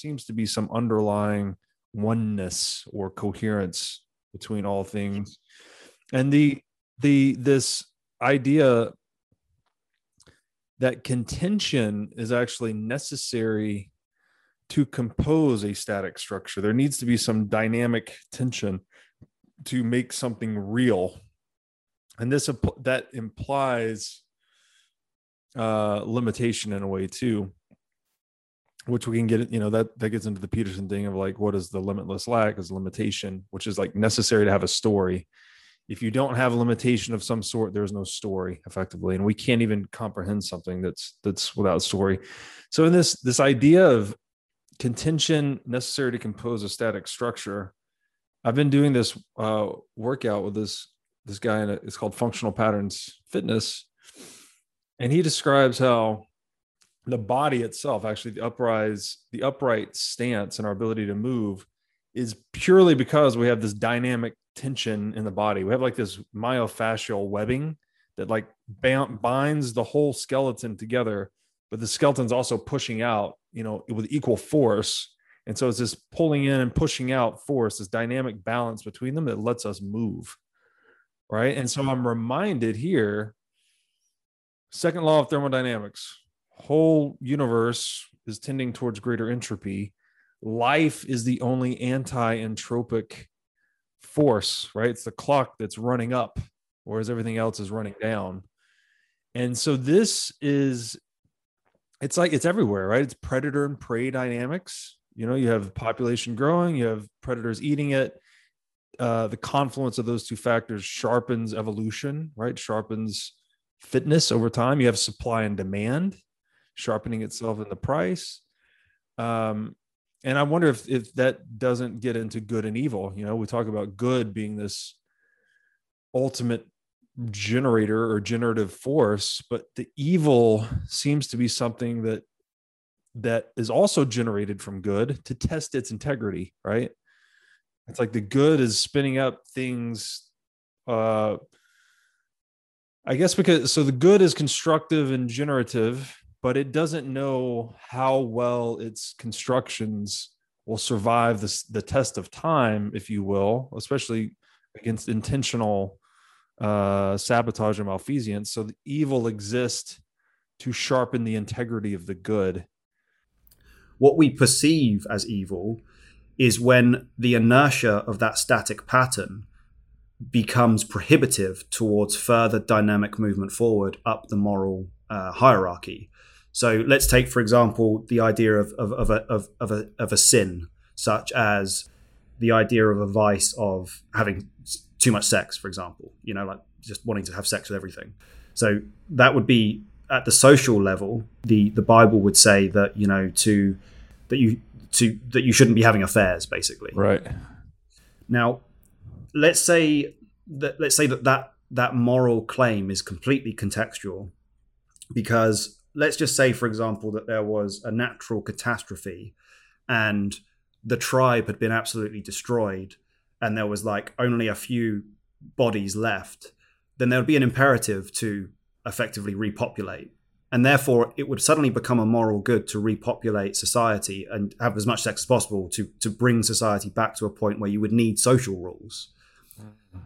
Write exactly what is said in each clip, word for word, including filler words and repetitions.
seems to be some underlying oneness or coherence between all things. And the the this idea that contention is actually necessary to compose a static structure. There needs to be some dynamic tension to make something real. And this that implies uh, limitation in a way too, which we can get, you know, that, that gets into the Peterson thing of like, what is the limitless lack is limitation, which is like necessary to have a story. If you don't have a limitation of some sort, there's no story effectively. And we can't even comprehend something that's, that's without story. So in this, this idea of contention necessary to compose a static structure, I've been doing this uh, workout with this, this guy, and it's called Functional Patterns Fitness. And he describes how the body itself, actually the uprise, the upright stance and our ability to move is purely because we have this dynamic tension in the body. We have like this myofascial webbing that like binds the whole skeleton together, but the skeleton's also pushing out, you know, with equal force. And so it's this pulling in and pushing out force, this dynamic balance between them that lets us move. Right. And so I'm reminded here, second law of thermodynamics, whole universe is tending towards greater entropy. Life is the only anti-entropic force, right? It's the clock that's running up, whereas everything else is running down. And so this is, it's like, it's everywhere, right? It's predator and prey dynamics. You know, you have population growing, you have predators eating it. Uh, the confluence of those two factors sharpens evolution, right? Sharpens fitness over time. You have supply and demand sharpening itself in the price. Um, and I wonder if, if that doesn't get into good and evil. You know, we talk about good being this ultimate generator or generative force, but the evil seems to be something that that is also generated from good to test its integrity, right? It's like the good is spinning up things, uh, I guess, because so the good is constructive and generative, but it doesn't know how well its constructions will survive this, the test of time, if you will, especially against intentional uh, sabotage and malfeasance. So the evil exists to sharpen the integrity of the good. What we perceive as evil is when the inertia of that static pattern becomes prohibitive towards further dynamic movement forward up the moral uh, hierarchy. So let's take, for example, the idea of, of, of, a, of, of, a, of a sin, such as the idea of a vice of having too much sex, for example, you know, like just wanting to have sex with everything. So that would be at the social level, the, the Bible would say that, you know, to that you... to that you shouldn't be having affairs, basically. Right. Now, let's say that let's say that, that that moral claim is completely contextual, because let's just say, for example, that there was a natural catastrophe and the tribe had been absolutely destroyed and there was like only a few bodies left, then there would be an imperative to effectively repopulate. And therefore, it would suddenly become a moral good to repopulate society and have as much sex as possible to, to bring society back to a point where you would need social rules.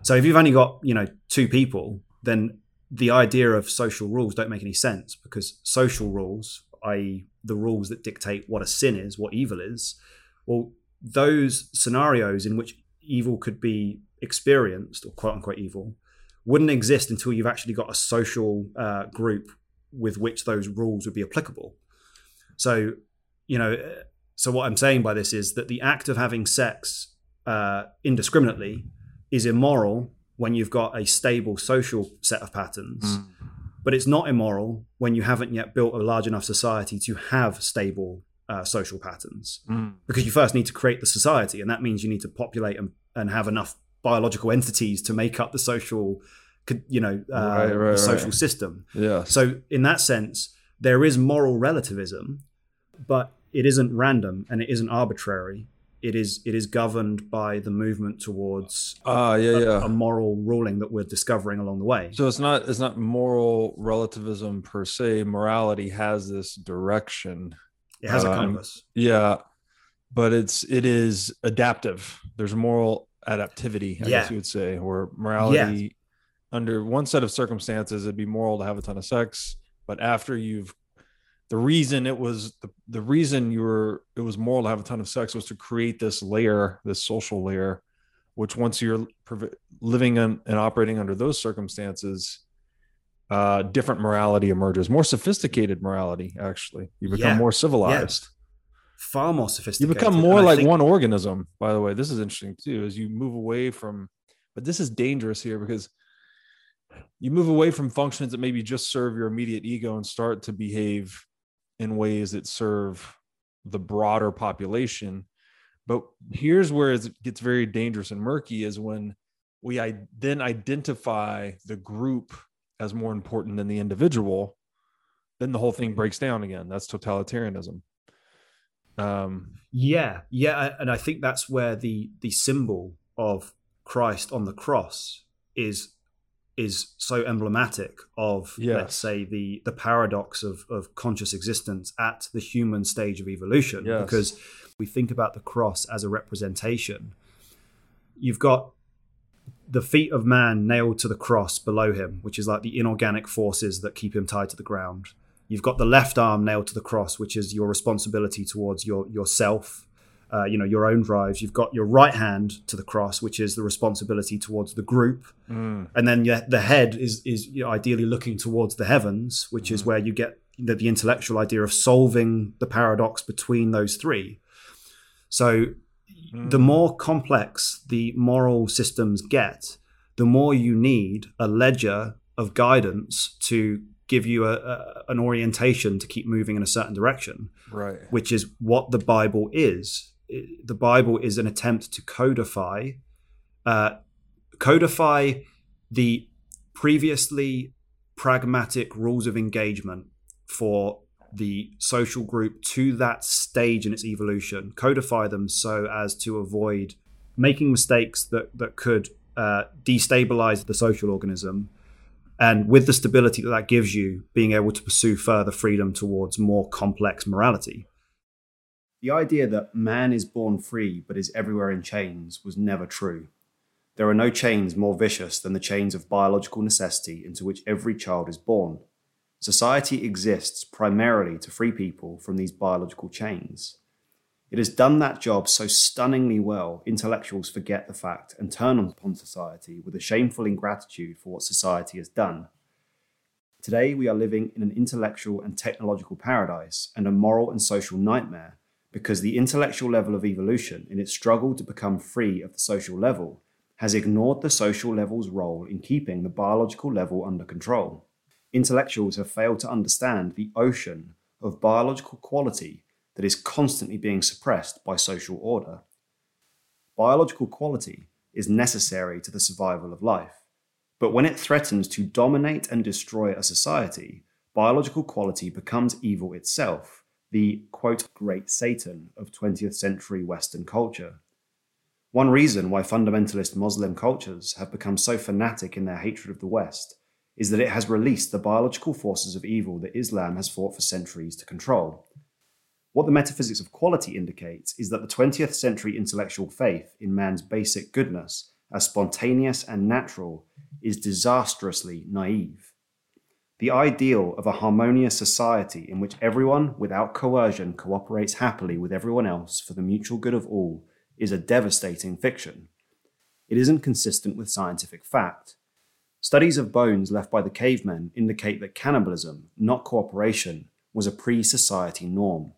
So if you've only got, you know, two people, then the idea of social rules don't make any sense, because social rules, that is the rules that dictate what a sin is, what evil is, well, those scenarios in which evil could be experienced, or quote unquote evil, wouldn't exist until you've actually got a social uh, group with which those rules would be applicable. So, you know, so what I'm saying by this is that the act of having sex uh, indiscriminately is immoral when you've got a stable social set of patterns, mm. but it's not immoral when you haven't yet built a large enough society to have stable uh, social patterns, mm. because you first need to create the society. And that means you need to populate and, and have enough biological entities to make up the social Could, you know, uh, right, right, the social right. system. Yeah. So in that sense, there is moral relativism, but it isn't random and it isn't arbitrary. It is it is governed by the movement towards uh, yeah, a, yeah. a moral ruling that we're discovering along the way. So it's not it's not moral relativism per se. Morality has this direction. It has um, a compass. Yeah. but it's, it is adaptive. There's moral adaptivity, I yeah. guess you would say, or morality yeah. under one set of circumstances. It'd be moral to have a ton of sex, but after you've, the reason it was the, the reason you were, it was moral to have a ton of sex was to create this layer, this social layer, which once you're living and operating under those circumstances, uh, different morality emerges, more sophisticated morality. Actually, you become yeah. more civilized, yeah. far more sophisticated. You become more and like think- one organism, by the way. This is interesting too, as you move away from, but this is dangerous here because you move away from functions that maybe just serve your immediate ego and start to behave in ways that serve the broader population. But here's where it gets very dangerous and murky is when we then identify the group as more important than the individual, then the whole thing breaks down again. That's totalitarianism. Um, yeah, yeah. And I think that's where the the symbol of Christ on the cross is is so emblematic of, yes. let's say, the the paradox of, of conscious existence at the human stage of evolution. Yes. Because we think about the cross as a representation. You've got the feet of man nailed to the cross below him, which is like the inorganic forces that keep him tied to the ground. You've got the left arm nailed to the cross, which is your responsibility towards your yourself, uh, you know, your own drives. You've got your right hand to the cross, which is the responsibility towards the group. Mm. And then your, the head is, is you know, ideally looking towards the heavens, which mm. is where you get the, the intellectual idea of solving the paradox between those three. So the more complex the moral systems get, the more you need a ledger of guidance to give you a, a, an orientation to keep moving in a certain direction, right? Which is what the Bible is. It, the Bible is an attempt to codify, uh, codify the previously pragmatic rules of engagement for the social group to that stage in its evolution, codify them so as to avoid making mistakes that, that could uh, destabilize the social organism. And with the stability that that gives you, being able to pursue further freedom towards more complex morality. The idea that man is born free but is everywhere in chains was never true. There are no chains more vicious than the chains of biological necessity into which every child is born. Society exists primarily to free people from these biological chains. It has done that job so stunningly well, intellectuals forget the fact and turn upon society with a shameful ingratitude for what society has done. Today, we are living in an intellectual and technological paradise and a moral and social nightmare because the intellectual level of evolution, in its struggle to become free of the social level, has ignored the social level's role in keeping the biological level under control. Intellectuals have failed to understand the ocean of biological quality that is constantly being suppressed by social order. Biological quality is necessary to the survival of life, but when it threatens to dominate and destroy a society, biological quality becomes evil itself, the, quote, great Satan of twentieth century Western culture. One reason why fundamentalist Muslim cultures have become so fanatic in their hatred of the West is that it has released the biological forces of evil that Islam has fought for centuries to control. What the metaphysics of quality indicates is that the twentieth century intellectual faith in man's basic goodness, as spontaneous and natural, is disastrously naive. The ideal of a harmonious society in which everyone, without coercion, cooperates happily with everyone else for the mutual good of all is a devastating fiction. It isn't consistent with scientific fact. Studies of bones left by the cavemen indicate that cannibalism, not cooperation, was a pre-society norm.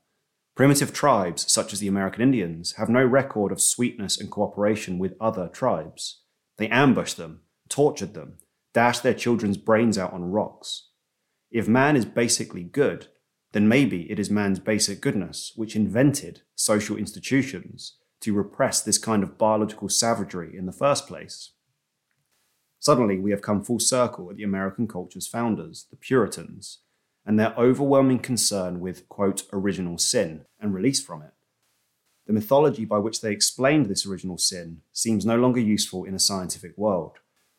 Primitive tribes, such as the American Indians, have no record of sweetness and cooperation with other tribes. They ambushed them, tortured them, dashed their children's brains out on rocks. If man is basically good, then maybe it is man's basic goodness which invented social institutions to repress this kind of biological savagery in the first place. Suddenly, we have come full circle at the American culture's founders, the Puritans, and their overwhelming concern with, quote, original sin and release from it. The mythology by which they explained this original sin seems no longer useful in a scientific world.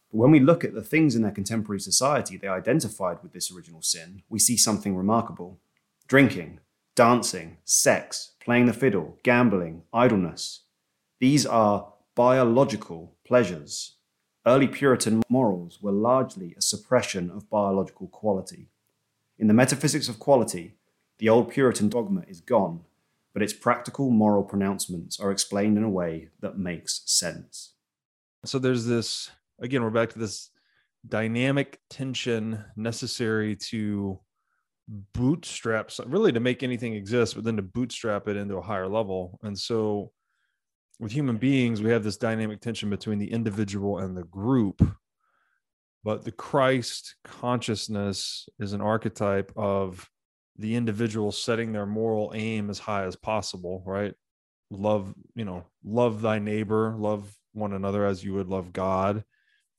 But when we look at the things in their contemporary society they identified with this original sin, we see something remarkable. Drinking, dancing, sex, playing the fiddle, gambling, idleness. These are biological pleasures. Early Puritan morals were largely a suppression of biological quality. In the metaphysics of quality, the old Puritan dogma is gone, but its practical moral pronouncements are explained in a way that makes sense. So there's this, again, we're back to this dynamic tension necessary to bootstrap, really to make anything exist, but then to bootstrap it into a higher level. And so with human beings, we have this dynamic tension between the individual and the group. But the Christ consciousness is an archetype of the individual setting their moral aim as high as possible, right? Love, you know, love thy neighbor, love one another as you would love God,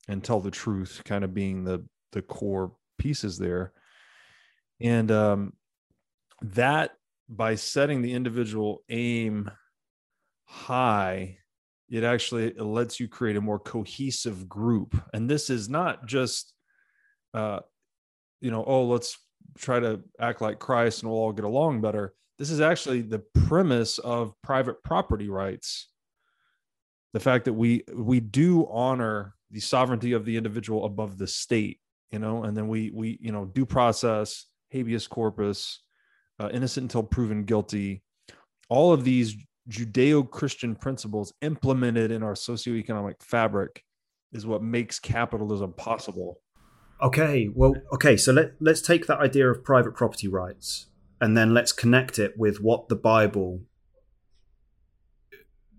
and tell the truth, kind of being the the core pieces there. And um, that, by setting the individual aim high, it actually it lets you create a more cohesive group. And this is not just, uh, you know, oh, let's try to act like Christ and we'll all get along better. This is actually the premise of private property rights. The fact that we we do honor the sovereignty of the individual above the state, you know, and then we we you know due process, habeas corpus, uh, innocent until proven guilty, all of these Judeo-Christian principles implemented in our socioeconomic fabric is what makes capitalism possible. Okay, well, okay, so let, let's take that idea of private property rights and then let's connect it with what the Bible...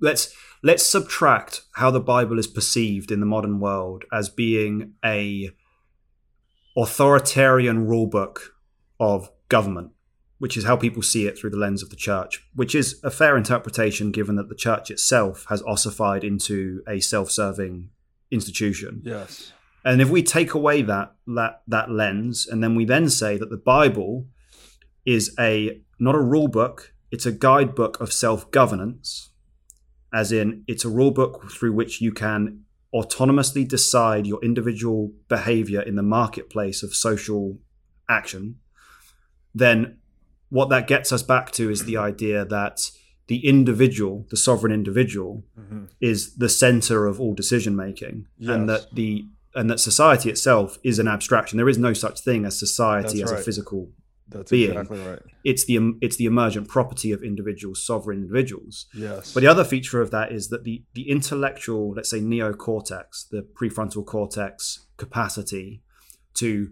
Let's let's subtract how the Bible is perceived in the modern world as being a authoritarian rulebook of government, which is how people see it through the lens of the church, which is a fair interpretation given that the church itself has ossified into a self-serving institution. Yes. And if we take away that that that lens, and then we then say that the Bible is a not a rule book, it's a guidebook of self-governance, as in it's a rule book through which you can autonomously decide your individual behavior in the marketplace of social action, then what that gets us back to is the idea that the individual, the sovereign individual, mm-hmm. is the center of all decision making, yes. and that the and that society itself is an abstraction. There is no such thing as society That's as right. a physical That's being. Exactly right. It's the it's the emergent property of individual sovereign individuals. Yes. But the other feature of that is that the the intellectual, let's say, neocortex, the prefrontal cortex capacity to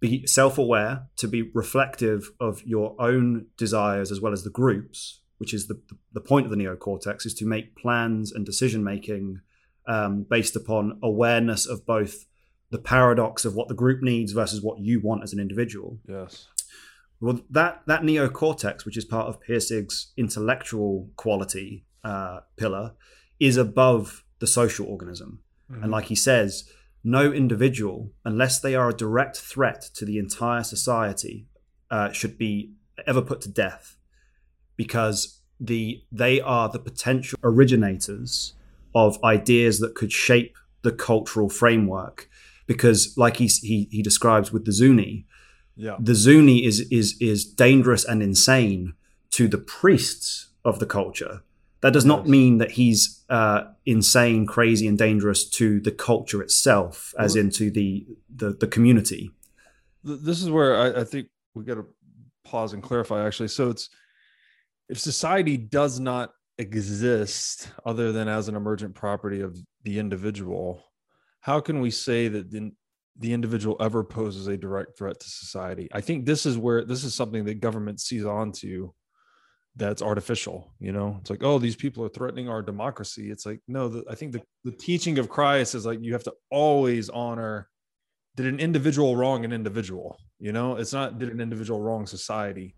be self-aware, to be reflective of your own desires as well as the group's, which is the, the point of the neocortex, is to make plans and decision-making um, based upon awareness of both the paradox of what the group needs versus what you want as an individual. Yes. Well, that, that neocortex, which is part of Pirsig's intellectual quality uh, pillar, is above the social organism. Mm-hmm. And like he says, no individual, unless they are a direct threat to the entire society, uh, should be ever put to death, because the they are the potential originators of ideas that could shape the cultural framework. Because, like he he, he describes with the Zuni, yeah. the Zuni is is is dangerous and insane to the priests of the culture. That does not mean that he's uh, insane, crazy, and dangerous to the culture itself, as into the, the the community. This is where I, I think we got to pause and clarify. Actually, so it's if society does not exist other than as an emergent property of the individual, how can we say that the, the individual ever poses a direct threat to society? I think this is where this is something that government sees on to. That's artificial, you know. It's like, oh, these people are threatening our democracy. It's like, no, the, I think the, the teaching of Christ is like you have to always honor. Did an individual wrong an individual? You know, it's not did an individual wrong society.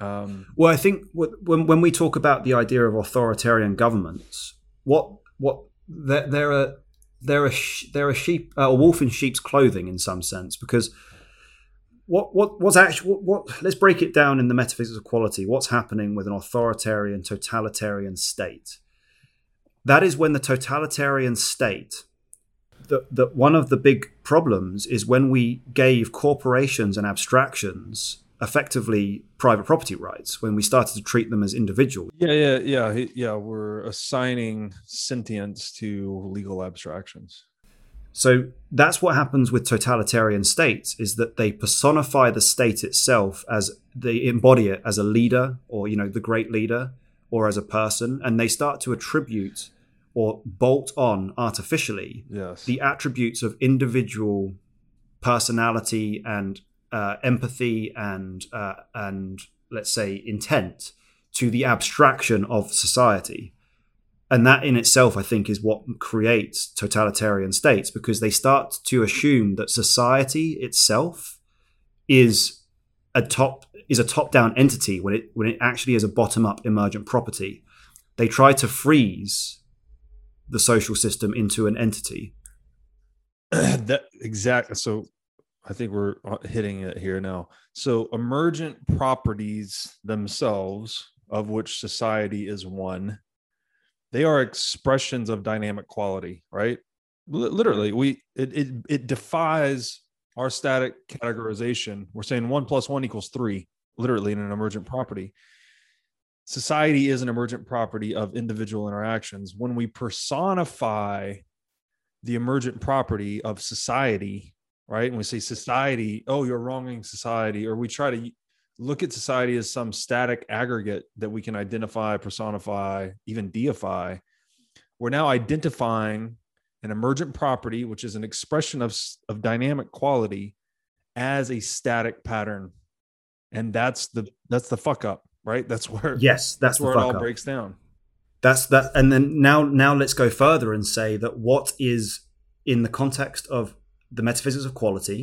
Um, well, I think when when we talk about the idea of authoritarian governments, what what there there are there are there are sheep uh, a wolf in sheep's clothing in some sense, because. What what what's actually what, what? Let's break it down in the metaphysics of quality. What's happening with an authoritarian, totalitarian state? That is when the totalitarian state. That that one of the big problems is when we gave corporations and abstractions effectively private property rights when we started to treat them as individuals. Yeah, yeah, yeah, yeah. We're assigning sentience to legal abstractions. So that's what happens with totalitarian states, is that they personify the state itself, as they embody it as a leader, or, you know, the great leader, or as a person, and they start to attribute or bolt on artificially yes. the attributes of individual personality and Uh, empathy and uh, and let's say intent to the abstraction of society. And that in itself, I think, is what creates totalitarian states, because they start to assume that society itself is a top is a top-down entity when it when it actually is a bottom-up emergent property. They try to freeze the social system into an entity. That exactly. So I think we're hitting it here now. So emergent properties themselves, of which society is one, they are expressions of dynamic quality, right? L- literally, we it, it it defies our static categorization. We're saying one plus one equals three, literally, in an emergent property. Society is an emergent property of individual interactions. When we personify the emergent property of society, right, and we say society, oh, you're wronging society, or we try to look at society as some static aggregate that we can identify, personify, even deify. We're now identifying an emergent property, which is an expression of, of dynamic quality, as a static pattern. And that's the that's the fuck up, right? That's where yes, that's, that's where it all up. breaks down. That's that, and then now now let's go further and say that what is in the context of the metaphysics of quality,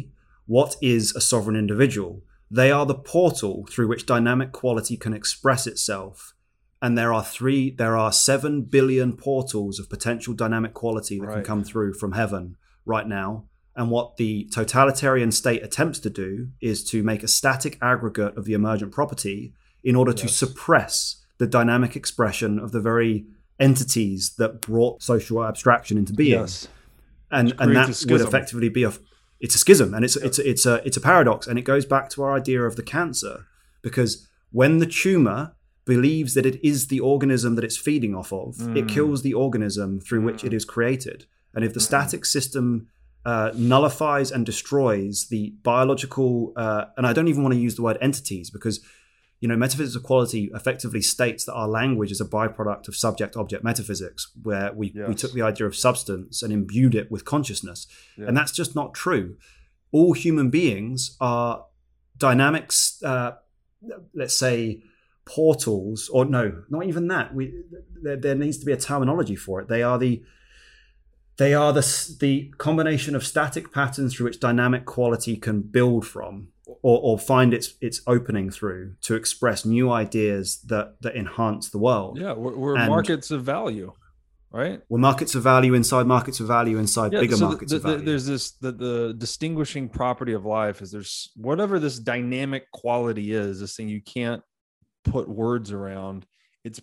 what is a sovereign individual? They are the portal through which dynamic quality can express itself. And there are three, there are seven billion portals of potential dynamic quality that right. can come through from heaven right now. And what the totalitarian state attempts to do is to make a static aggregate of the emergent property in order yes. to suppress the dynamic expression of the very entities that brought social abstraction into being. Yes. And and that would effectively be a it's a schism, and it's yeah. it's it's a it's a paradox, and it goes back to our idea of the cancer, because when the tumor believes that it is the organism that it's feeding off of, mm. it kills the organism through mm. which it is created. And if the mm. static system uh, nullifies and destroys the biological, uh, and I don't even want to use the word entities, because you know metaphysics of quality effectively states that our language is a byproduct of subject-object metaphysics, where we, yes. we took the idea of substance and imbued it with consciousness. Yeah. And that's just not true. All human beings are dynamics, uh, let's say, portals, or no, not even that. We there, there needs to be a terminology for it. They are the they are the the combination of static patterns through which dynamic quality can build from. Or, or find its its opening through to express new ideas that that enhance the world. Yeah, we're, we're markets of value, right? We're markets of value inside markets of value inside yeah, bigger so markets the, of value. The, there's this the, the distinguishing property of life is there's whatever this dynamic quality is, this thing you can't put words around. It's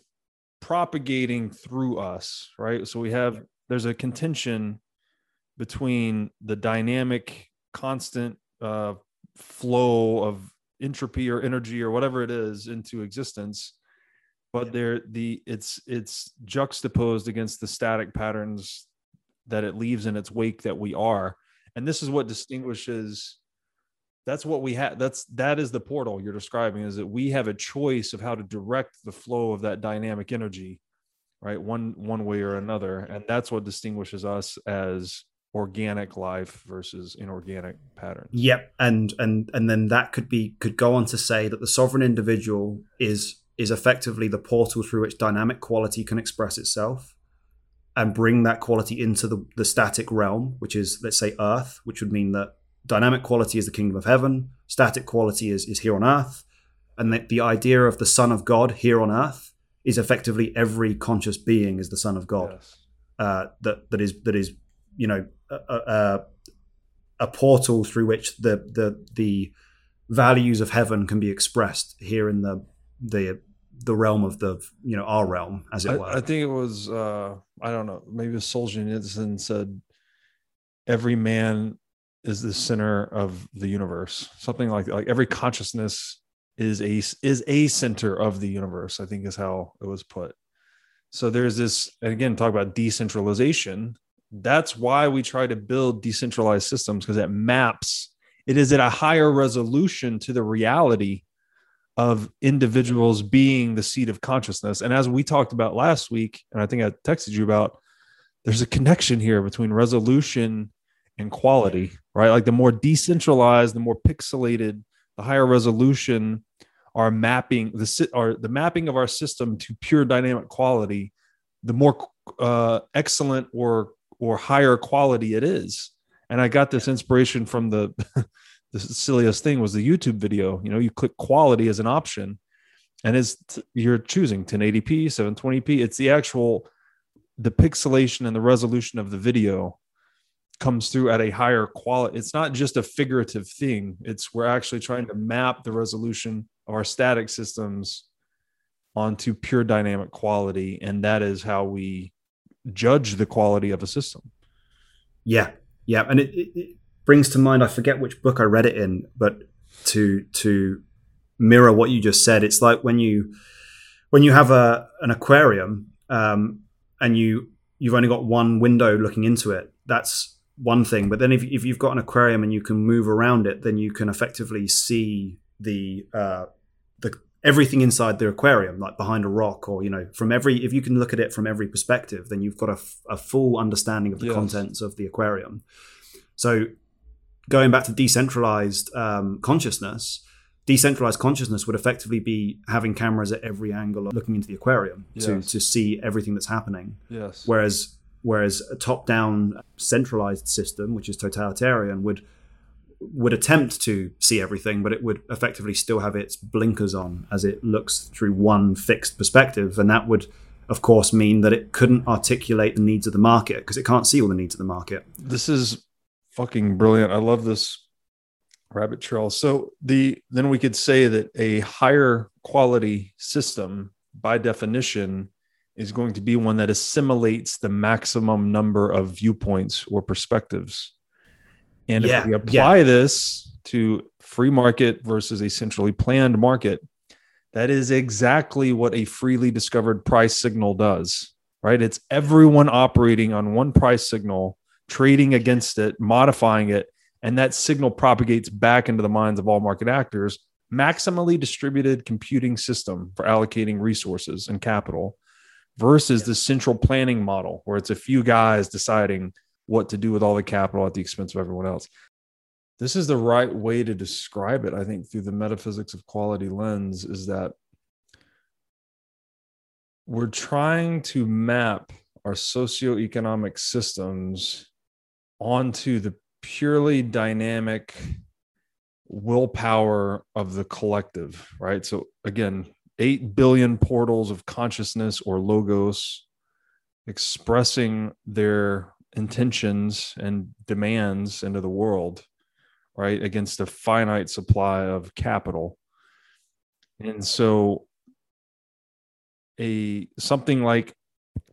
propagating through us, right? So we have there's a contention between the dynamic constant uh flow of entropy or energy or whatever it is into existence, but there the it's it's juxtaposed against the static patterns that it leaves in its wake that we are. And this is what distinguishes that's what we have that's that is the portal you're describing, is that we have a choice of how to direct the flow of that dynamic energy, right, one one way or another. And that's what distinguishes us as organic life versus inorganic patterns. Yep. And and and then that could be could go on to say that the sovereign individual is is effectively the portal through which dynamic quality can express itself and bring that quality into the, the static realm, which is, let's say, Earth, which would mean that dynamic quality is the kingdom of heaven, static quality is is here on Earth, and that the idea of the Son of God here on Earth is effectively every conscious being is the Son of God. Yes. Uh, that that is that is you know A, a, a portal through which the the the values of heaven can be expressed here in the the the realm of the you know our realm, as it I, were. I think it was uh, I don't know maybe Solzhenitsyn said every man is the center of the universe, something like like every consciousness is a is a center of the universe, I think is how it was put. So there's this, and again, talk about decentralization. That's why we try to build decentralized systems, because it maps, it is at a higher resolution to the reality of individuals being the seat of consciousness. And as we talked about last week, and I think I texted you about, there's a connection here between resolution and quality, right? Like the more decentralized, the more pixelated, the higher resolution our mapping, the, our, the mapping of our system to pure dynamic quality, the more uh, excellent or or higher quality it is. And I got this inspiration from the, the silliest thing was the YouTube video. You know, you click quality as an option, and it's you're choosing ten eighty p, seven twenty p. It's the actual, the pixelation and the resolution of the video comes through at a higher quality. It's not just a figurative thing. It's we're actually trying to map the resolution of our static systems onto pure dynamic quality. And that is how we judge the quality of a system. Yeah. Yeah. And it, it, it brings to mind, I forget which book I read it in, but to, to mirror what you just said, it's like when you, when you have a, an aquarium um, and you, you've only got one window looking into it, that's one thing. But then if, if you've got an aquarium and you can move around it, then you can effectively see the uh the everything inside the aquarium, like behind a rock, or you know, from every, if you can look at it from every perspective, then you've got a, f- a full understanding of the yes. contents of the aquarium. So going back to decentralized um consciousness, decentralized consciousness would effectively be having cameras at every angle looking into the aquarium yes. to to see everything that's happening. Yes. Whereas whereas a top-down centralized system, which is totalitarian, would would attempt to see everything, but it would effectively still have its blinkers on as it looks through one fixed perspective. And that would, of course, mean that it couldn't articulate the needs of the market, because it can't see all the needs of the market. This is fucking brilliant. I love this rabbit trail. So the then we could say that a higher quality system, by definition, is going to be one that assimilates the maximum number of viewpoints or perspectives. And yeah, if we apply yeah. this to free market versus a centrally planned market, that is exactly what a freely discovered price signal does, right? It's everyone operating on one price signal, trading against it, modifying it, and that signal propagates back into the minds of all market actors. Maximally distributed computing system for allocating resources and capital versus yeah. the central planning model, where it's a few guys deciding what to do with all the capital at the expense of everyone else. This is the right way to describe it, I think, through the metaphysics of quality lens, is that we're trying to map our socioeconomic systems onto the purely dynamic willpower of the collective, right? So again, eight billion portals of consciousness or logos expressing their intentions and demands into the world, right, against a finite supply of capital. And so a something like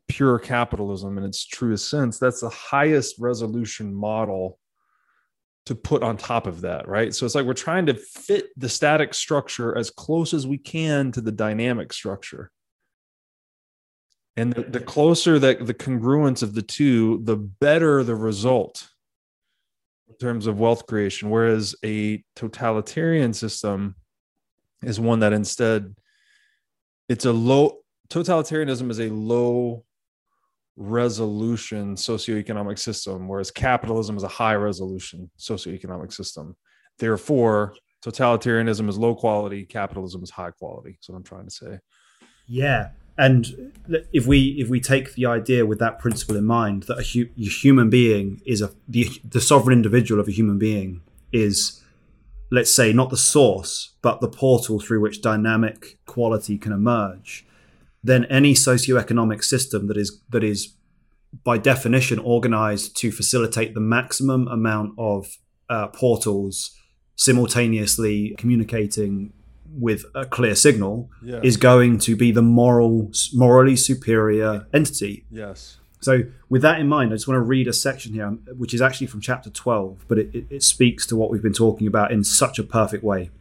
pure capitalism in its truest sense, that's the highest resolution model to put on top of that, right? So it's like we're trying to fit the static structure as close as we can to the dynamic structure. And the, the closer that the congruence of the two, the better the result in terms of wealth creation. Whereas a totalitarian system is one that instead, it's a low, totalitarianism is a low resolution socioeconomic system, whereas capitalism is a high resolution socioeconomic system. Therefore, totalitarianism is low quality, capitalism is high quality. That's what I'm trying to say. Yeah. And if we if we take the idea with that principle in mind, that a hu- human being is a the, the sovereign individual of a human being is, let's say, not the source, but the portal through which dynamic quality can emerge, then any socioeconomic system that is that is by definition organized to facilitate the maximum amount of uh, portals simultaneously communicating with a clear signal yeah. is going to be the moral, morally superior entity. Yes. So with that in mind, I just want to read a section here, which is actually from chapter twelve, but it, it speaks to what we've been talking about in such a perfect way.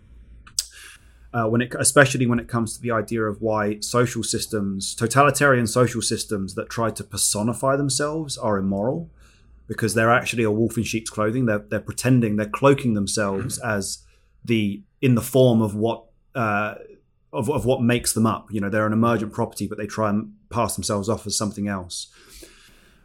uh, when it, especially when it comes to the idea of why social systems, totalitarian social systems that try to personify themselves are immoral, because they're actually a wolf in sheep's clothing. They're, they're pretending, they're cloaking themselves as the, in the form of what, uh, of, of what makes them up. You know, they're an emergent property, but they try and pass themselves off as something else.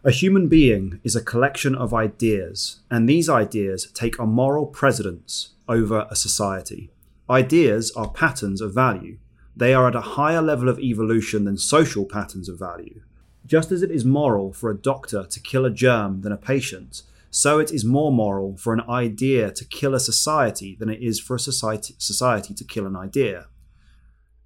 A human being is a collection of ideas, and these ideas take a moral precedence over a society. Ideas are patterns of value. They are at a higher level of evolution than social patterns of value. Just as it is moral for a doctor to kill a germ than a patient, so it is more moral for an idea to kill a society than it is for a society, society to kill an idea.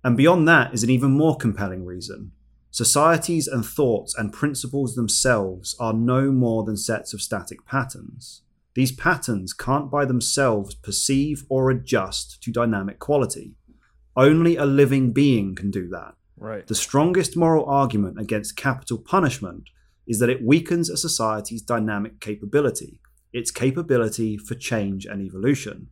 And beyond that is an even more compelling reason. Societies and thoughts and principles themselves are no more than sets of static patterns. These patterns can't by themselves perceive or adjust to dynamic quality. Only a living being can do that. Right. The strongest moral argument against capital punishment is that it weakens a society's dynamic capability, its capability for change and evolution.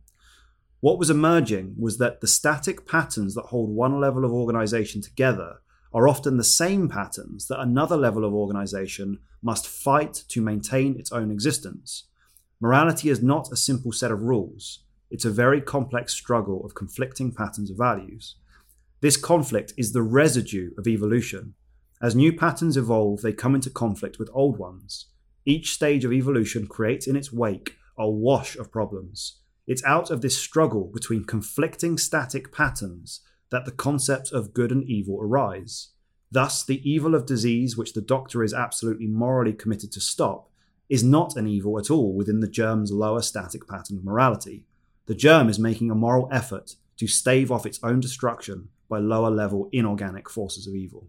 What was emerging was that the static patterns that hold one level of organization together are often the same patterns that another level of organization must fight to maintain its own existence. Morality is not a simple set of rules. It's a very complex struggle of conflicting patterns of values. This conflict is the residue of evolution. As new patterns evolve, they come into conflict with old ones. Each stage of evolution creates in its wake a wash of problems. It's out of this struggle between conflicting static patterns that the concepts of good and evil arise. Thus, the evil of disease, which the doctor is absolutely morally committed to stop, is not an evil at all within the germ's lower static pattern of morality. The germ is making a moral effort to stave off its own destruction by lower-level inorganic forces of evil.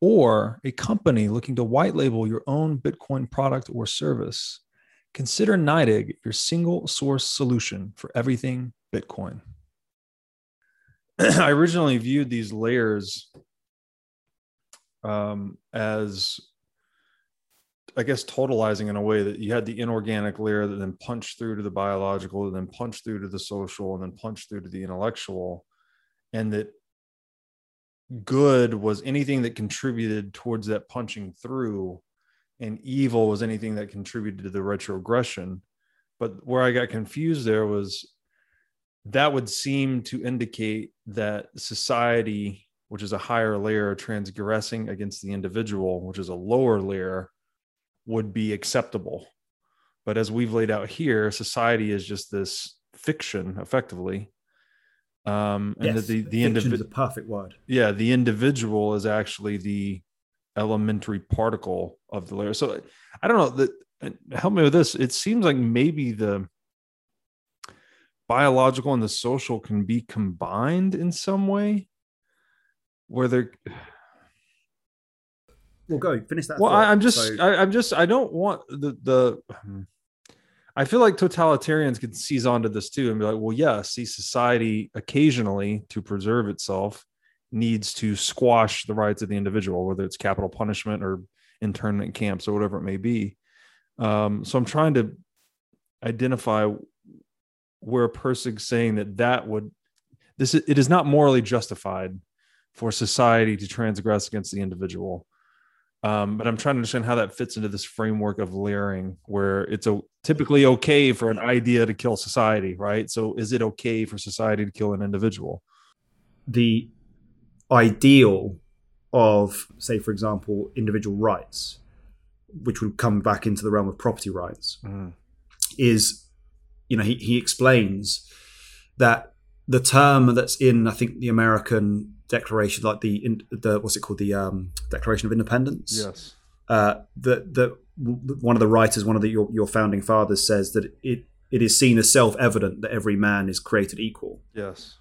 or a company looking to white label your own Bitcoin product or service, consider N Y D I G your single source solution for everything Bitcoin. I originally viewed these layers um, as, I guess, totalizing in a way that you had the inorganic layer that then punched through to the biological, and then punched through to the social, and then punched through to the intellectual, and that good was anything that contributed towards that punching through, and evil was anything that contributed to the retrogression. But where I got confused there was that would seem to indicate that society, which is a higher layer, transgressing against the individual, which is a lower layer, would be acceptable. But as we've laid out here, society is just this fiction, effectively. Um, and yes, that the, the individual is a perfect word. Yeah, the individual is actually the elementary particle of the layer. So I don't know, that help me with this. It seems like maybe the biological and the social can be combined in some way where they're well go finish that well thought. I'm just so... I, I'm just I don't want the the I feel like totalitarians can seize onto this too and be like, well, yeah, see, society occasionally to preserve itself needs to squash the rights of the individual, whether it's capital punishment or internment camps or whatever it may be. Um, so I'm trying to identify where Pirsig's saying that that would, this it is not morally justified for society to transgress against the individual. Um, but I'm trying to understand how that fits into this framework of layering, where it's a, typically okay for an idea to kill society, right? So is it okay for society to kill an individual? The ideal of, say, for example, individual rights, which would come back into the realm of property rights, mm. is, you know, he, he explains that the term that's in, I think, the American Declaration, like the, the what's it called, the um, Declaration of Independence? Yes. Uh, that that one of the writers, one of the, your, your founding fathers says that it, it is seen as self-evident that every man is created equal. Yes.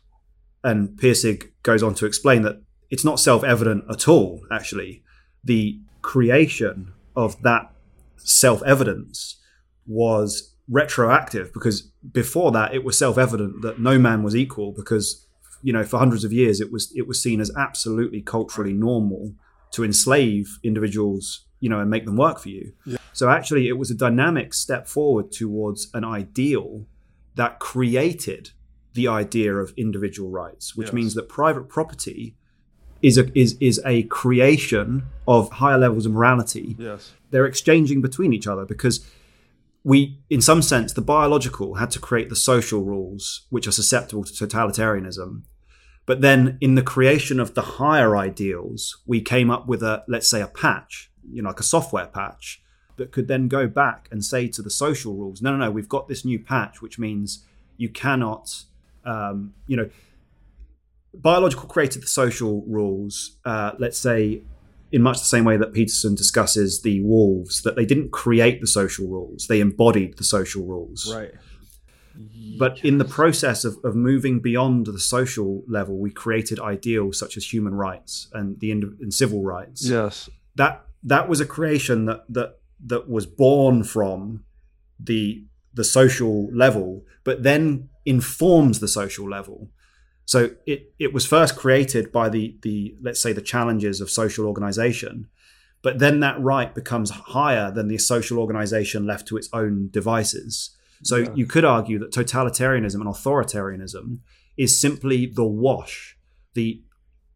And Pirsig goes on to explain that it's not self-evident at all, actually. The creation of that self-evidence was retroactive, because before that it was self-evident that no man was equal, because, you know, for hundreds of years it was it was seen as absolutely culturally normal to enslave individuals, you know, and make them work for you. Yeah. So actually it was a dynamic step forward towards an ideal that created the idea of individual rights, which yes. means that private property is a is is a creation of higher levels of morality. Yes. They're exchanging between each other, because we, in some sense, the biological had to create the social rules which are susceptible to totalitarianism. But then in the creation of the higher ideals, we came up with a, let's say, a patch, you know, like a software patch, that could then go back and say to the social rules, no, no, no, we've got this new patch, which means you cannot, um, you know, biological created the social rules, uh, let's say, in much the same way that Peterson discusses the wolves, that they didn't create the social rules, they embodied the social rules. Right. But yes. in the process of, of moving beyond the social level, we created ideals such as human rights and the and civil rights. Yes. That that was a creation that that that was born from the the social level, but then informs the social level. So it, it was first created by the, the, let's say, the challenges of social organization, but then that right becomes higher than the social organization left to its own devices. So yeah. you could argue that totalitarianism and authoritarianism is simply the wash, the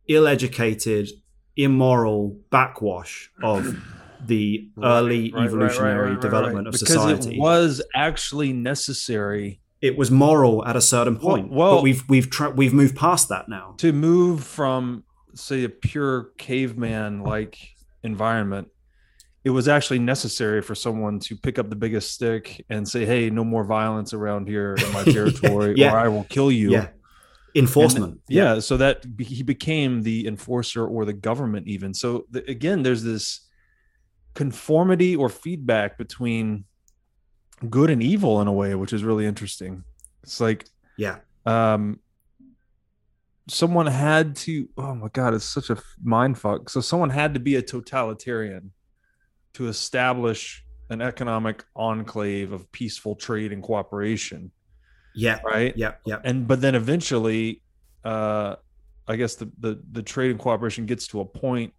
ill-educated, immoral backwash of the right, early right, evolutionary right, right, right, development right, right. of because society. Because it was actually necessary. It was moral at a certain point, well, well, but we've we've tra- we've moved past that now. To move from, say, a pure caveman-like environment, it was actually necessary for someone to pick up the biggest stick and say, "Hey, no more violence around here in my territory, yeah. or I will kill you." Yeah. Enforcement. And, yeah, yeah, so that be- he became the enforcer or the government, even. So the, again, there's this conformity or feedback between good and evil in a way, which is really interesting. It's like, yeah, um, someone had to, oh my God, it's such a mind fuck. So someone had to be a totalitarian to establish an economic enclave of peaceful trade and cooperation. Yeah. Right. Yeah. Yeah. And, but then eventually, uh, I guess the, the, the trade and cooperation gets to a point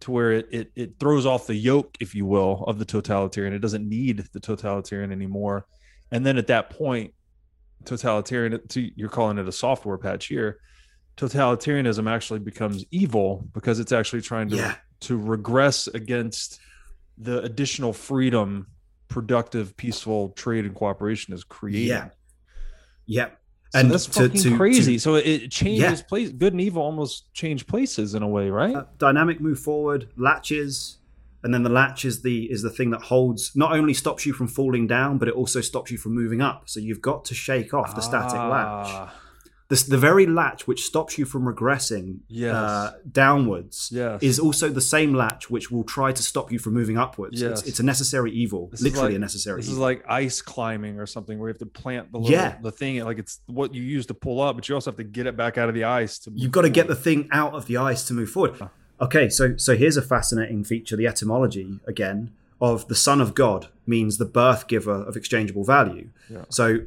to where it, it it throws off the yoke, if you will, of the totalitarian. It doesn't need the totalitarian anymore. And then at that point, totalitarian, to, you're calling it a software patch here, totalitarianism actually becomes evil, because it's actually trying to, yeah. to regress against the additional freedom, productive, peaceful trade and cooperation is creating. Yeah. Yeah. So and that's to, fucking to, crazy. To, so it changes yeah. place. Good and evil almost change places in a way, right? Uh, dynamic move forward, latches, and then the latch is the is the thing that holds. Not only stops you from falling down, but it also stops you from moving up. So you've got to shake off the ah. static latch, the the very latch which stops you from regressing yes. uh, downwards. Yes. Is also the same latch which will try to stop you from moving upwards. Yes. It's, it's a necessary evil, this literally like, a necessary. This evil. Is like ice climbing or something, where you have to plant the little, yeah. the thing. Like it's what you use to pull up, but you also have to get it back out of the ice. To You've got to get the thing out of the ice to move forward. Okay, so so here's a fascinating feature: the etymology again of the Son of God means the birth giver of exchangeable value. Yeah. So.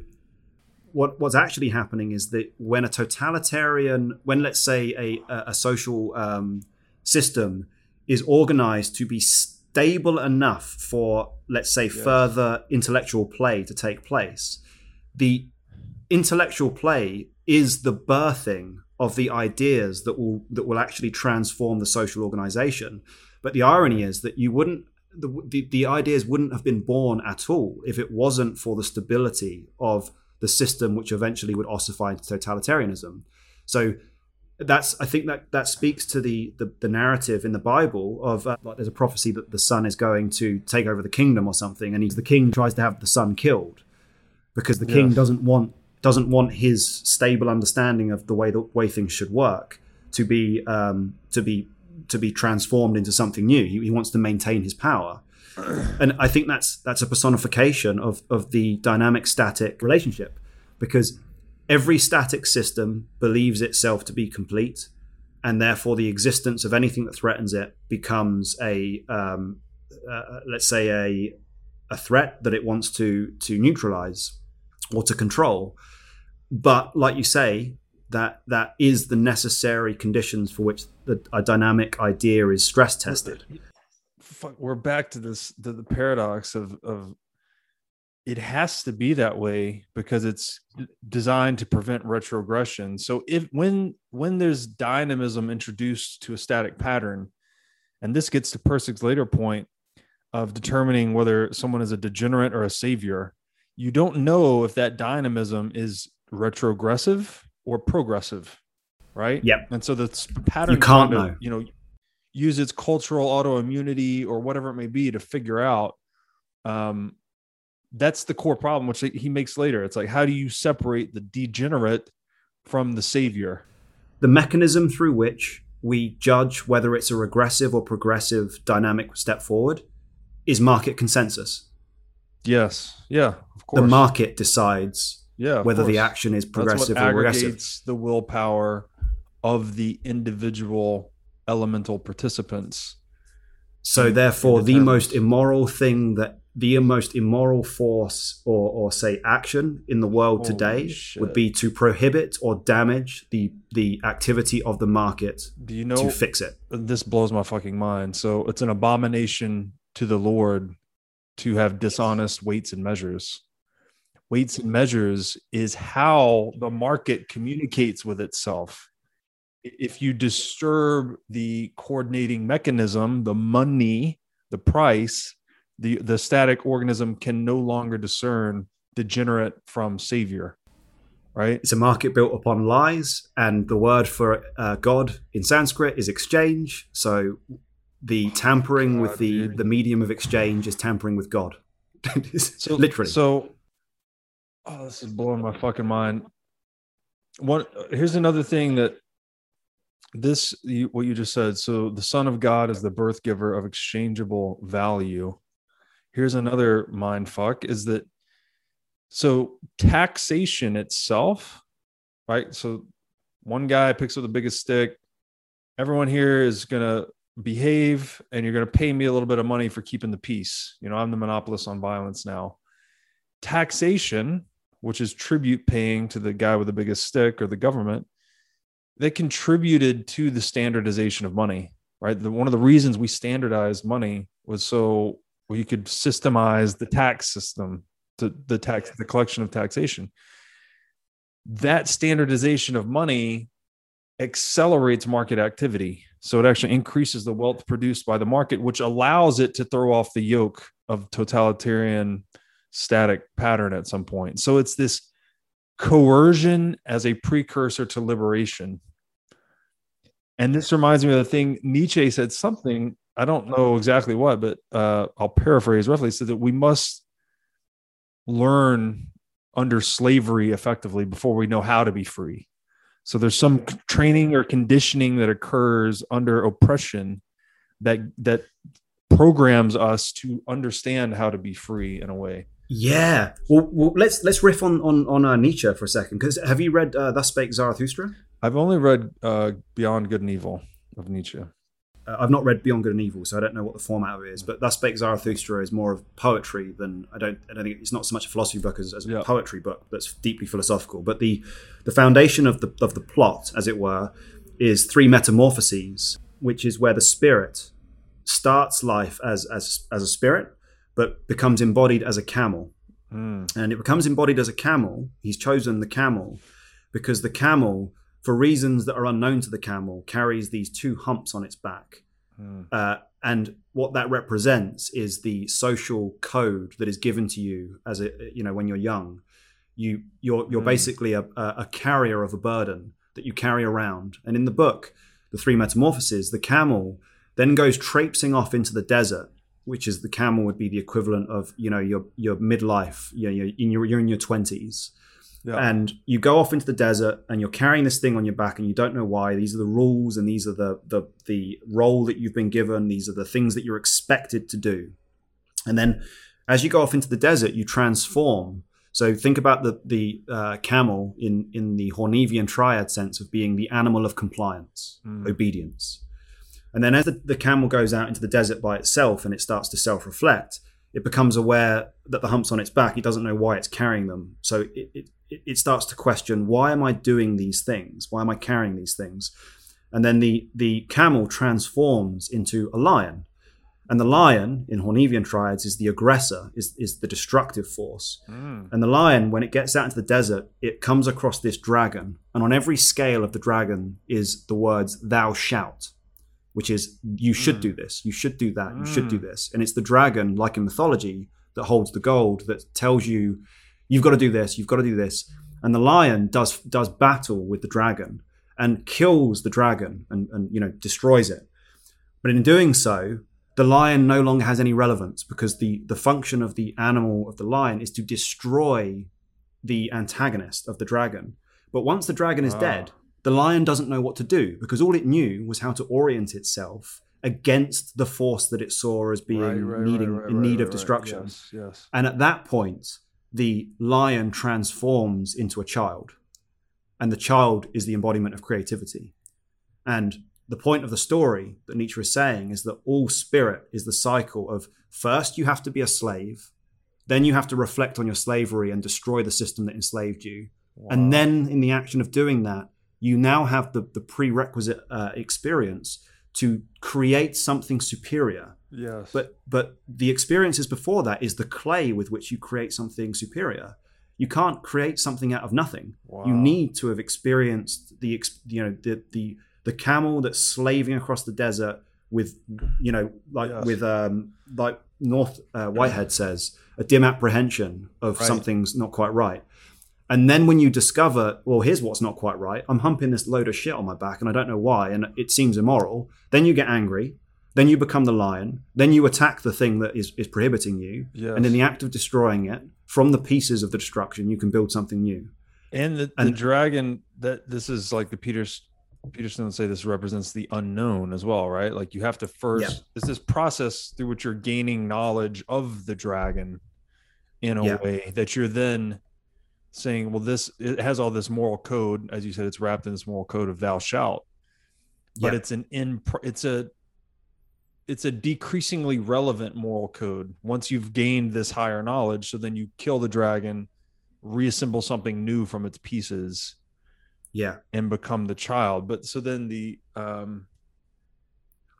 What what's actually happening is that when a totalitarian, when let's say a a social um, system is organized to be stable enough for, let's say, yes. further intellectual play to take place, the intellectual play is the birthing of the ideas that will that will actually transform the social organization. But the irony is that you wouldn't. The, the, the ideas wouldn't have been born at all if it wasn't for the stability of the system which eventually would ossify into totalitarianism. So that's I think that that speaks to the the, the narrative in the Bible of uh, like there's a prophecy that the son is going to take over the kingdom or something, and he's, the king tries to have the son killed because the king yes. doesn't want doesn't want his stable understanding of the way the way things should work to be um, to be to be transformed into something new. He, he wants to maintain his power. And I think that's that's a personification of of the dynamic static relationship, because every static system believes itself to be complete, and therefore the existence of anything that threatens it becomes a um, uh, let's say a a threat that it wants to to neutralize or to control. But like you say, that that is the necessary conditions for which the a dynamic idea is stress tested. We're back to this to the paradox of of it has to be that way because it's designed to prevent retrogression. So if when when there's dynamism introduced to a static pattern, and this gets to Pirsig's later point of determining whether someone is a degenerate or a savior, you don't know if that dynamism is retrogressive or progressive, right? Yep. And so the pattern you can't kind of, know. You know, use its cultural autoimmunity or whatever it may be to figure out. Um, that's the core problem, which he makes later. It's like, how do you separate the degenerate from the savior? The mechanism through which we judge whether it's a regressive or progressive dynamic step forward is market consensus. Yes. Yeah, of course. The market decides yeah, whether course. the action is progressive or regressive. That's what aggregates the willpower of the individual elemental participants. So therefore the most immoral thing that the most immoral force or or say action in the world Holy today shit. would be to prohibit or damage the the activity of the market Do you know, to fix it. This blows my fucking mind. So it's an abomination to the Lord to have dishonest weights and measures. Weights and measures is how the market communicates with itself. If you disturb the coordinating mechanism, the money, the price, the, the static organism can no longer discern degenerate from savior, right? It's a market built upon lies, and the word for uh, God in Sanskrit is exchange. So the tampering oh God, with the, dude. the medium of exchange is tampering with God. so, Literally. So, oh, this is blowing my fucking mind. One, here's another thing that This, what you just said, so the Son of God is the birth giver of exchangeable value. Here's another mind fuck is that, so taxation itself, right? So one guy picks up the biggest stick. Everyone here is going to behave, and you're going to pay me a little bit of money for keeping the peace. You know, I'm the monopolist on violence now. Taxation, which is tribute paying to the guy with the biggest stick or the government, they contributed to the standardization of money, right? The, one of the reasons we standardized money was so we could systemize the tax system, to the tax, the collection of taxation. That standardization of money accelerates market activity. So it actually increases the wealth produced by the market, which allows it to throw off the yoke of totalitarian static pattern at some point. So it's this coercion as a precursor to liberation. And this reminds me of the thing Nietzsche said, something, I don't know exactly what, but uh, I'll paraphrase roughly, said that we must learn under slavery effectively before we know how to be free. So there's some training or conditioning that occurs under oppression that that programs us to understand how to be free in a way. Yeah, well, well, let's let's riff on on on uh, Nietzsche for a second. Because have you read uh, Thus Spake Zarathustra? I've only read uh, Beyond Good and Evil of Nietzsche. Uh, I've not read Beyond Good and Evil, so I don't know what the format of it is. But Thus Spake Zarathustra is more of poetry than I don't. I don't think it's not so much a philosophy book as, as a yeah. poetry book that's deeply philosophical. But the the foundation of the of the plot, as it were, is three metamorphoses, which is where the spirit starts life as as as a spirit, but becomes embodied as a camel. Mm. And it becomes embodied as a camel. He's chosen the camel because the camel, for reasons that are unknown to the camel, carries these two humps on its back. Mm. Uh, and what that represents is the social code that is given to you as a, you know, when you're young, you, you're, you're mm. basically a, a carrier of a burden that you carry around. And in the book, The Three Metamorphoses, the camel then goes traipsing off into the desert, which is the camel would be the equivalent of, you know, your your midlife, you know, you're in your, you're in your twenties. Yeah. And you go off into the desert and you're carrying this thing on your back and you don't know why. These are the rules and these are the the the role that you've been given. These are the things that you're expected to do. And then as you go off into the desert, you transform. So think about the the uh, camel in, in the Hornevian triad sense of being the animal of compliance, mm. obedience. And then as the, the camel goes out into the desert by itself and it starts to self-reflect, it becomes aware that the hump's on its back. It doesn't know why it's carrying them. So it, it it starts to question, why am I doing these things? Why am I carrying these things? And then the the camel transforms into a lion. And the lion in Hornevian triads is the aggressor, is, is the destructive force. Mm. And the lion, when it gets out into the desert, it comes across this dragon. And on every scale of the dragon is the words, thou shalt, which is, you should mm. do this, you should do that, you mm. should do this. And it's the dragon, like in mythology, that holds the gold, that tells you, you've got to do this, you've got to do this. And the lion does does battle with the dragon and kills the dragon and, and you know, destroys it. But in doing so, the lion no longer has any relevance because the, the function of the animal of the lion is to destroy the antagonist of the dragon. But once the dragon is ah. dead, the lion doesn't know what to do because all it knew was how to orient itself against the force that it saw as being right, right, needing, right, right, in need right, of right, destruction. Right. Yes, yes. And at that point, the lion transforms into a child, and the child is the embodiment of creativity. And the point of the story that Nietzsche is saying is that all spirit is the cycle of first you have to be a slave, then you have to reflect on your slavery and destroy the system that enslaved you. Wow. And then in the action of doing that, you now have the, the prerequisite uh, experience to create something superior. Yes. But but the experiences before that is the clay with which you create something superior. You can't create something out of nothing. Wow. You need to have experienced the you know the the the camel that's slaving across the desert with, you know, like yes. with um, like North uh, Whitehead says, a dim apprehension of right. something's not quite right. And then when you discover, well, here's what's not quite right. I'm humping this load of shit on my back and I don't know why. And it seems immoral. Then you get angry. Then you become the lion. Then you attack the thing that is, is prohibiting you. Yes. And in the act of destroying it, from the pieces of the destruction, you can build something new. And the, and the dragon, that this is like the Peterson, Peterson would say this represents the unknown as well, right? Like you have to first, yeah. it's this process through which you're gaining knowledge of the dragon in a yeah. way that you're then saying, well, this, it has all this moral code. As you said, it's wrapped in this moral code of thou shalt, but yeah. it's an in, it's a, it's a decreasingly relevant moral code once you've gained this higher knowledge. So then you kill the dragon, reassemble something new from its pieces, yeah, and become the child. But so then the um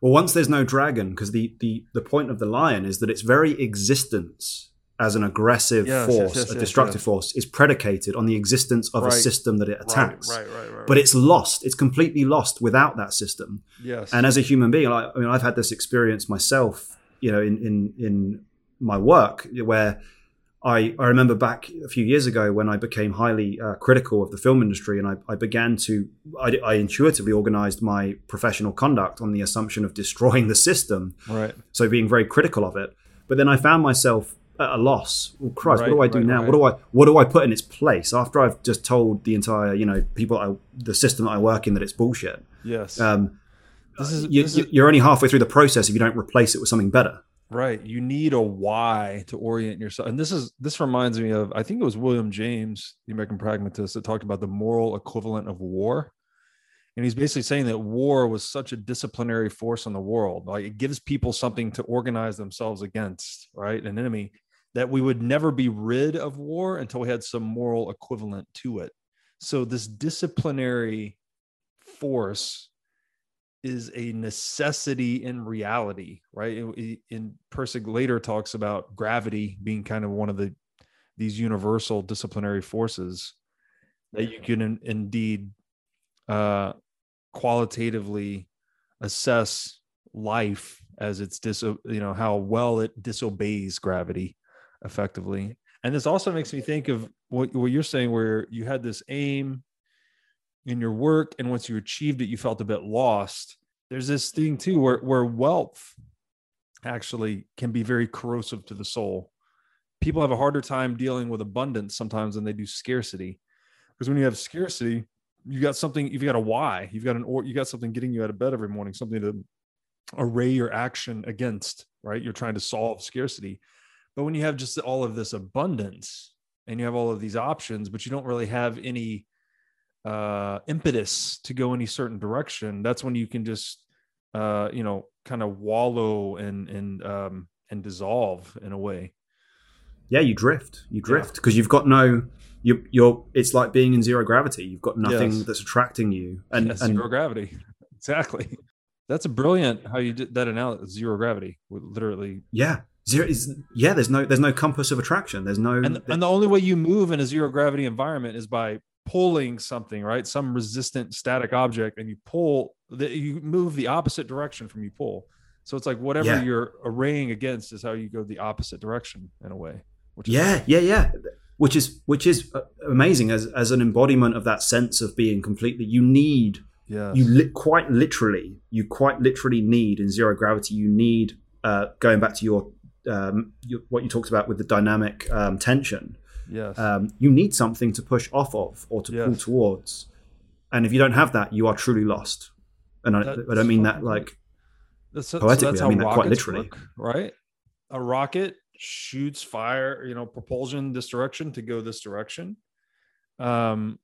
well once there's no dragon, because the the the point of the lion is that its very existence as an aggressive yes, force yes, yes, a yes, destructive yes. force is predicated on the existence of right. a system that it attacks right, right, right, right, right. But it's lost, it's completely lost without that system. Yes. And as a human being, I, I mean I've had this experience myself, you know, in in in my work, where I, I remember back a few years ago when I became highly uh, critical of the film industry, and I, I began to, I, I intuitively organized my professional conduct on the assumption of destroying the system. Right. So being very critical of it. But then I found myself at a loss. Well, Christ, right, what do I do right, now? Right. What do I, what do I put in its place after I've just told the entire, you know, people, I, the system that I work in, that it's bullshit. Yes. Um, this is, you, this is, you're only halfway through the process if you don't replace it with something better. Right. You need a why to orient yourself. And this is, this reminds me of, I think it was William James, the American pragmatist, that talked about the moral equivalent of war. And he's basically saying that war was such a disciplinary force on the world. Like it gives people something to organize themselves against, right? An enemy, that we would never be rid of war until we had some moral equivalent to it. So this disciplinary force is a necessity in reality, right? In, in Pirsig later talks about gravity being kind of one of the these universal disciplinary forces that you can in, indeed uh, qualitatively assess life as it's dis, you know, how well it disobeys gravity effectively. And this also makes me think of what, what you're saying, where you had this aim in your work, and once you achieved it, you felt a bit lost. There's this thing too where, where wealth actually can be very corrosive to the soul. People have a harder time dealing with abundance sometimes than they do scarcity, because when you have scarcity, you got something, you've got a why, you've got an, or you got something getting you out of bed every morning, something to array your action against, right? You're trying to solve scarcity. But when you have just all of this abundance and you have all of these options, but you don't really have any uh, impetus to go any certain direction, that's when you can just, uh, you know, kind of wallow and, and, um, and dissolve in a way. Yeah. You drift, you drift because yeah. you've got no, you, you're, it's like being in zero gravity. You've got nothing yes. that's attracting you. And, yes, and zero gravity. Exactly. That's a brilliant how you did that analysis. Zero gravity, literally. Yeah. Zero is yeah. There's no there's no compass of attraction. There's no and, and the only way you move in a zero gravity environment is by pulling something, right? Some resistant static object, and you pull the, you move the opposite direction from you pull. So it's like whatever yeah. you're arraying against is how you go the opposite direction in a way. Which is yeah, yeah, yeah. Which is which is amazing as as an embodiment of that sense of being completely. You need yeah. You li- quite literally you quite literally need in zero gravity. You need uh, going back to your Um, you, what you talked about with the dynamic um, tension. Yes. Um, you need something to push off of or to yes. pull towards. And if you don't have that, you are truly lost. And I, I don't mean that like that's, poetically, so that's how I mean that quite literally. Work, right? A rocket shoots fire, you know, propulsion this direction to go this direction. Um,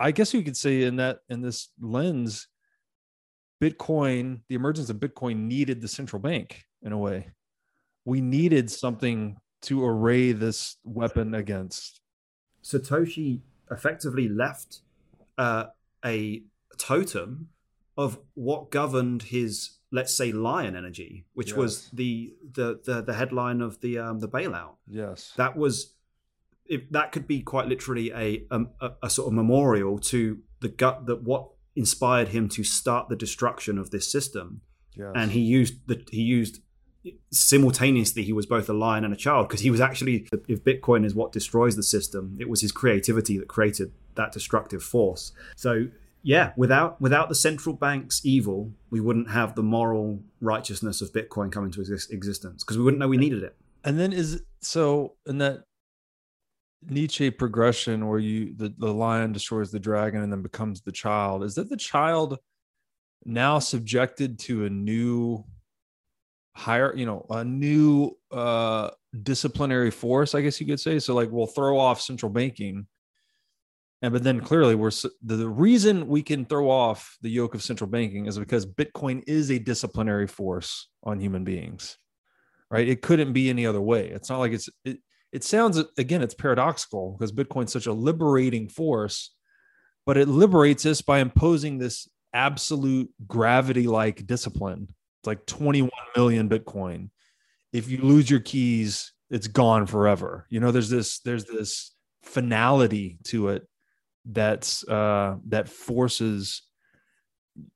I guess you could say in that, in this lens, Bitcoin, the emergence of Bitcoin needed the central bank in a way. We needed something to array this weapon against. Satoshi effectively left uh, a totem of what governed his, let's say, lion energy, which yes. was the, the the the headline of the um, the bailout. Yes, that was it, that could be quite literally a, a a sort of memorial to the gut that what inspired him to start the destruction of this system. Yes. And he used the he used. simultaneously he was both a lion and a child, because he was actually, if Bitcoin is what destroys the system, it was his creativity that created that destructive force. So yeah, without without the central bank's evil, we wouldn't have the moral righteousness of Bitcoin come into exist- existence because we wouldn't know we needed it. And then is so in that Nietzsche progression where you the, the lion destroys the dragon and then becomes the child, is that the child now subjected to a new higher, you know, a new uh, disciplinary force, I guess you could say. So like, we'll throw off central banking. And, but then clearly we're, the reason we can throw off the yoke of central banking is because Bitcoin is a disciplinary force on human beings, right? It couldn't be any other way. It's not like it's, it, it sounds, again, it's paradoxical because Bitcoin's such a liberating force, but it liberates us by imposing this absolute gravity-like discipline. It's like twenty-one million Bitcoin. If you lose your keys, it's gone forever. You know, there's this, there's this finality to it that's uh, that forces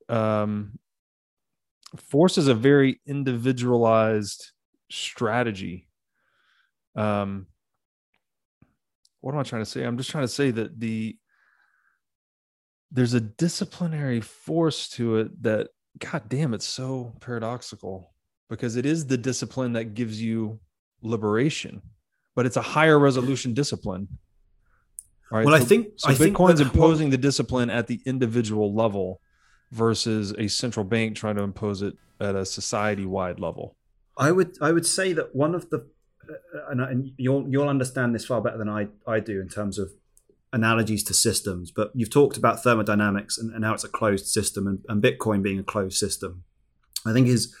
um, forces a very individualized strategy. Um, what am I trying to say? I'm just trying to say that the there's a disciplinary force to it that. God damn, it's so paradoxical because it is the discipline that gives you liberation, but it's a higher resolution discipline. All right. Well, so, I think so I Bitcoin's think that, imposing well, the discipline at the individual level versus a central bank trying to impose it at a society-wide level. I would I would say that one of the uh, and, and you'll you'll understand this far better than I I do in terms of analogies to systems, but you've talked about thermodynamics and, and how it's a closed system and, and Bitcoin being a closed system, I think is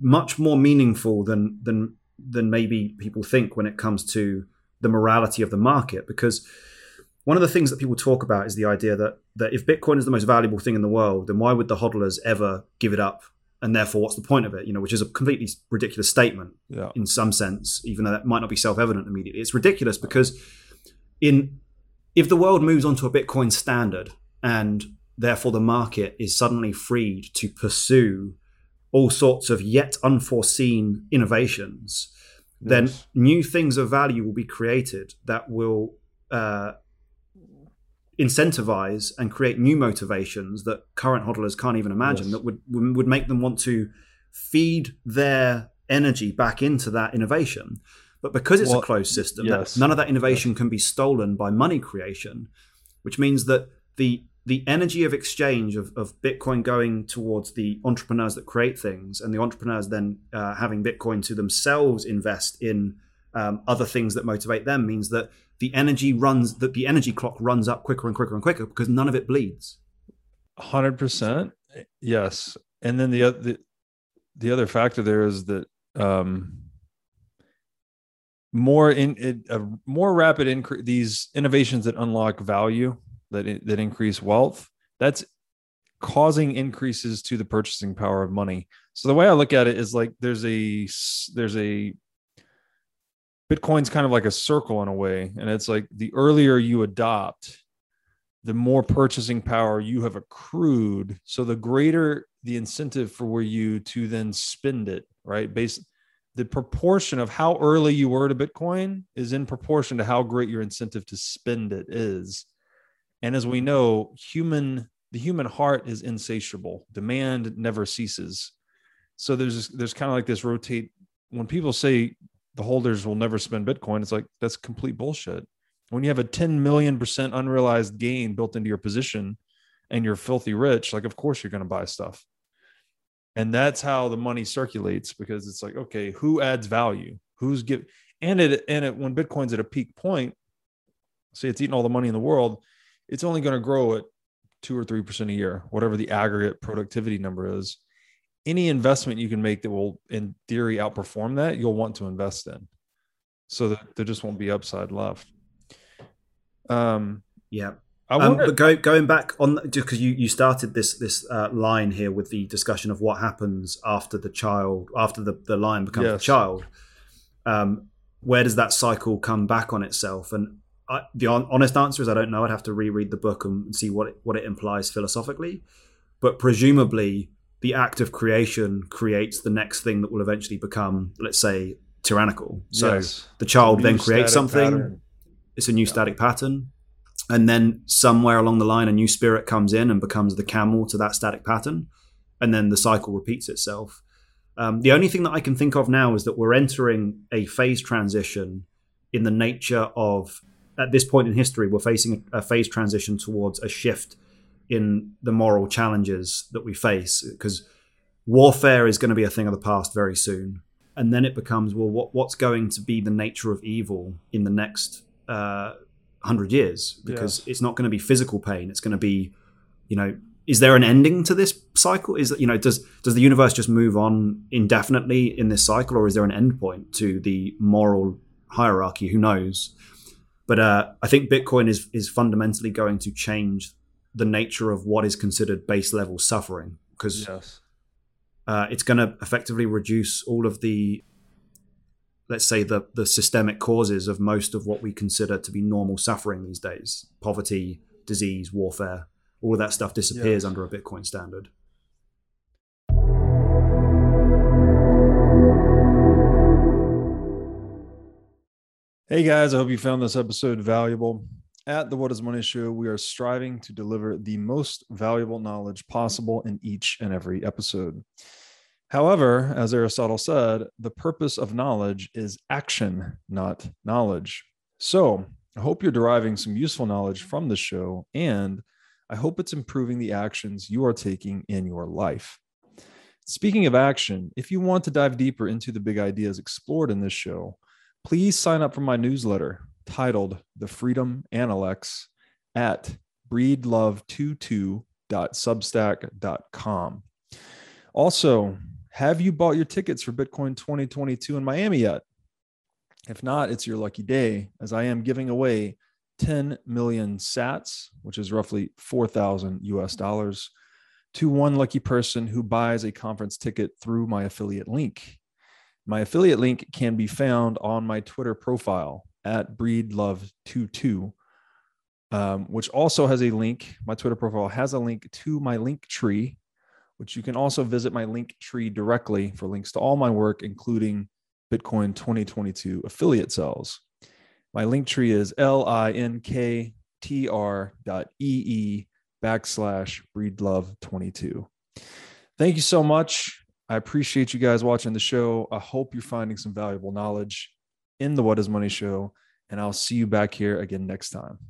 much more meaningful than than than maybe people think when it comes to the morality of the market. Because one of the things that people talk about is the idea that that if Bitcoin is the most valuable thing in the world, then why would the hodlers ever give it up? And therefore, what's the point of it? You know, which is a completely ridiculous statement yeah. in some sense, even though that might not be self-evident immediately. It's ridiculous because in if the world moves onto a Bitcoin standard and therefore the market is suddenly freed to pursue all sorts of yet unforeseen innovations, yes. then new things of value will be created that will uh, incentivize and create new motivations that current hodlers can't even imagine, yes. that would would make them want to feed their energy back into that innovation. But because it's what? a closed system, yes. that, none of that innovation yes. can be stolen by money creation, which means that the the energy of exchange of, of Bitcoin going towards the entrepreneurs that create things, and the entrepreneurs then uh, having Bitcoin to themselves invest in um, other things that motivate them, means that the energy runs, that the energy clock runs up quicker and quicker and quicker because none of it bleeds. one hundred percent Yes. And then the, the, the other factor there is that um, more in it, a more rapid increase, these innovations that unlock value, that that increase wealth, that's causing increases to the purchasing power of money. So the way I look at it is like there's a there's a Bitcoin's kind of like a circle in a way, and it's like the earlier you adopt, the more purchasing power you have accrued, so the greater the incentive for you to then spend it, right? Based the proportion of how early you were to Bitcoin is in proportion to how great your incentive to spend it is. And as we know, human the human heart is insatiable. Demand never ceases. So there's there's kind of like this rotate. When people say the holders will never spend Bitcoin, it's like, that's complete bullshit. When you have a ten million percent unrealized gain built into your position and you're filthy rich, like, of course you're going to buy stuff. And that's how the money circulates, because it's like, okay, who adds value? Who's give? And it and it when Bitcoin's at a peak point, say it's eating all the money in the world, it's only going to grow at two or three percent a year, whatever the aggregate productivity number is. Any investment you can make that will, in theory, outperform that, you'll want to invest in, so that there just won't be upside left. Um, yeah, I wonder- um, but go, going back on, because you, you started this this uh, line here with the discussion of what happens after the child, after the the lion becomes yes. a child. Um, where does that cycle come back on itself? And I, the honest answer is I don't know. I'd have to reread the book and see what it, what it implies philosophically. But presumably, the act of creation creates the next thing that will eventually become, let's say, tyrannical. So yes. the child then creates something. Pattern. It's a new yeah. static pattern. And then somewhere along the line, a new spirit comes in and becomes the camel to that static pattern. And then the cycle repeats itself. Um, the only thing that I can think of now is that we're entering a phase transition in the nature of... At this point in history, we're facing a phase transition towards a shift in the moral challenges that we face, because warfare is going to be a thing of the past very soon. And then it becomes, well, what, what's going to be the nature of evil in the next uh, hundred years? Because yeah. it's not going to be physical pain. It's going to be, you know, is there an ending to this cycle? Is that, you know, does does the universe just move on indefinitely in this cycle, or is there an end point to the moral hierarchy? Who knows? But uh, I think Bitcoin is is fundamentally going to change the nature of what is considered base level suffering, because yes. uh, it's going to effectively reduce all of the, let's say, the the systemic causes of most of what we consider to be normal suffering these days. Poverty, disease, warfare, all of that stuff disappears yes. under a Bitcoin standard. Hey guys, I hope you found this episode valuable. At the What Is Money Show, we are striving to deliver the most valuable knowledge possible in each and every episode. However, as Aristotle said, the purpose of knowledge is action, not knowledge. So I hope you're deriving some useful knowledge from the show, and I hope it's improving the actions you are taking in your life. Speaking of action, if you want to dive deeper into the big ideas explored in this show, please sign up for my newsletter titled The Freedom Analects at breedlove twenty-two dot substack dot com. Also, have you bought your tickets for Bitcoin twenty twenty-two in Miami yet? If not, it's your lucky day, as I am giving away ten million sats, which is roughly four thousand U S dollars, to one lucky person who buys a conference ticket through my affiliate link. My affiliate link can be found on my Twitter profile at breedlove twenty-two, um, which also has a link. My Twitter profile has a link to my Linktree, which you can also visit my Linktree directly for links to all my work, including Bitcoin twenty twenty-two affiliate sales. My Linktree is L I N K tr.ee backslash breedlove22. Thank you so much. I appreciate you guys watching the show. I hope you're finding some valuable knowledge in the What Is Money show, and I'll see you back here again next time.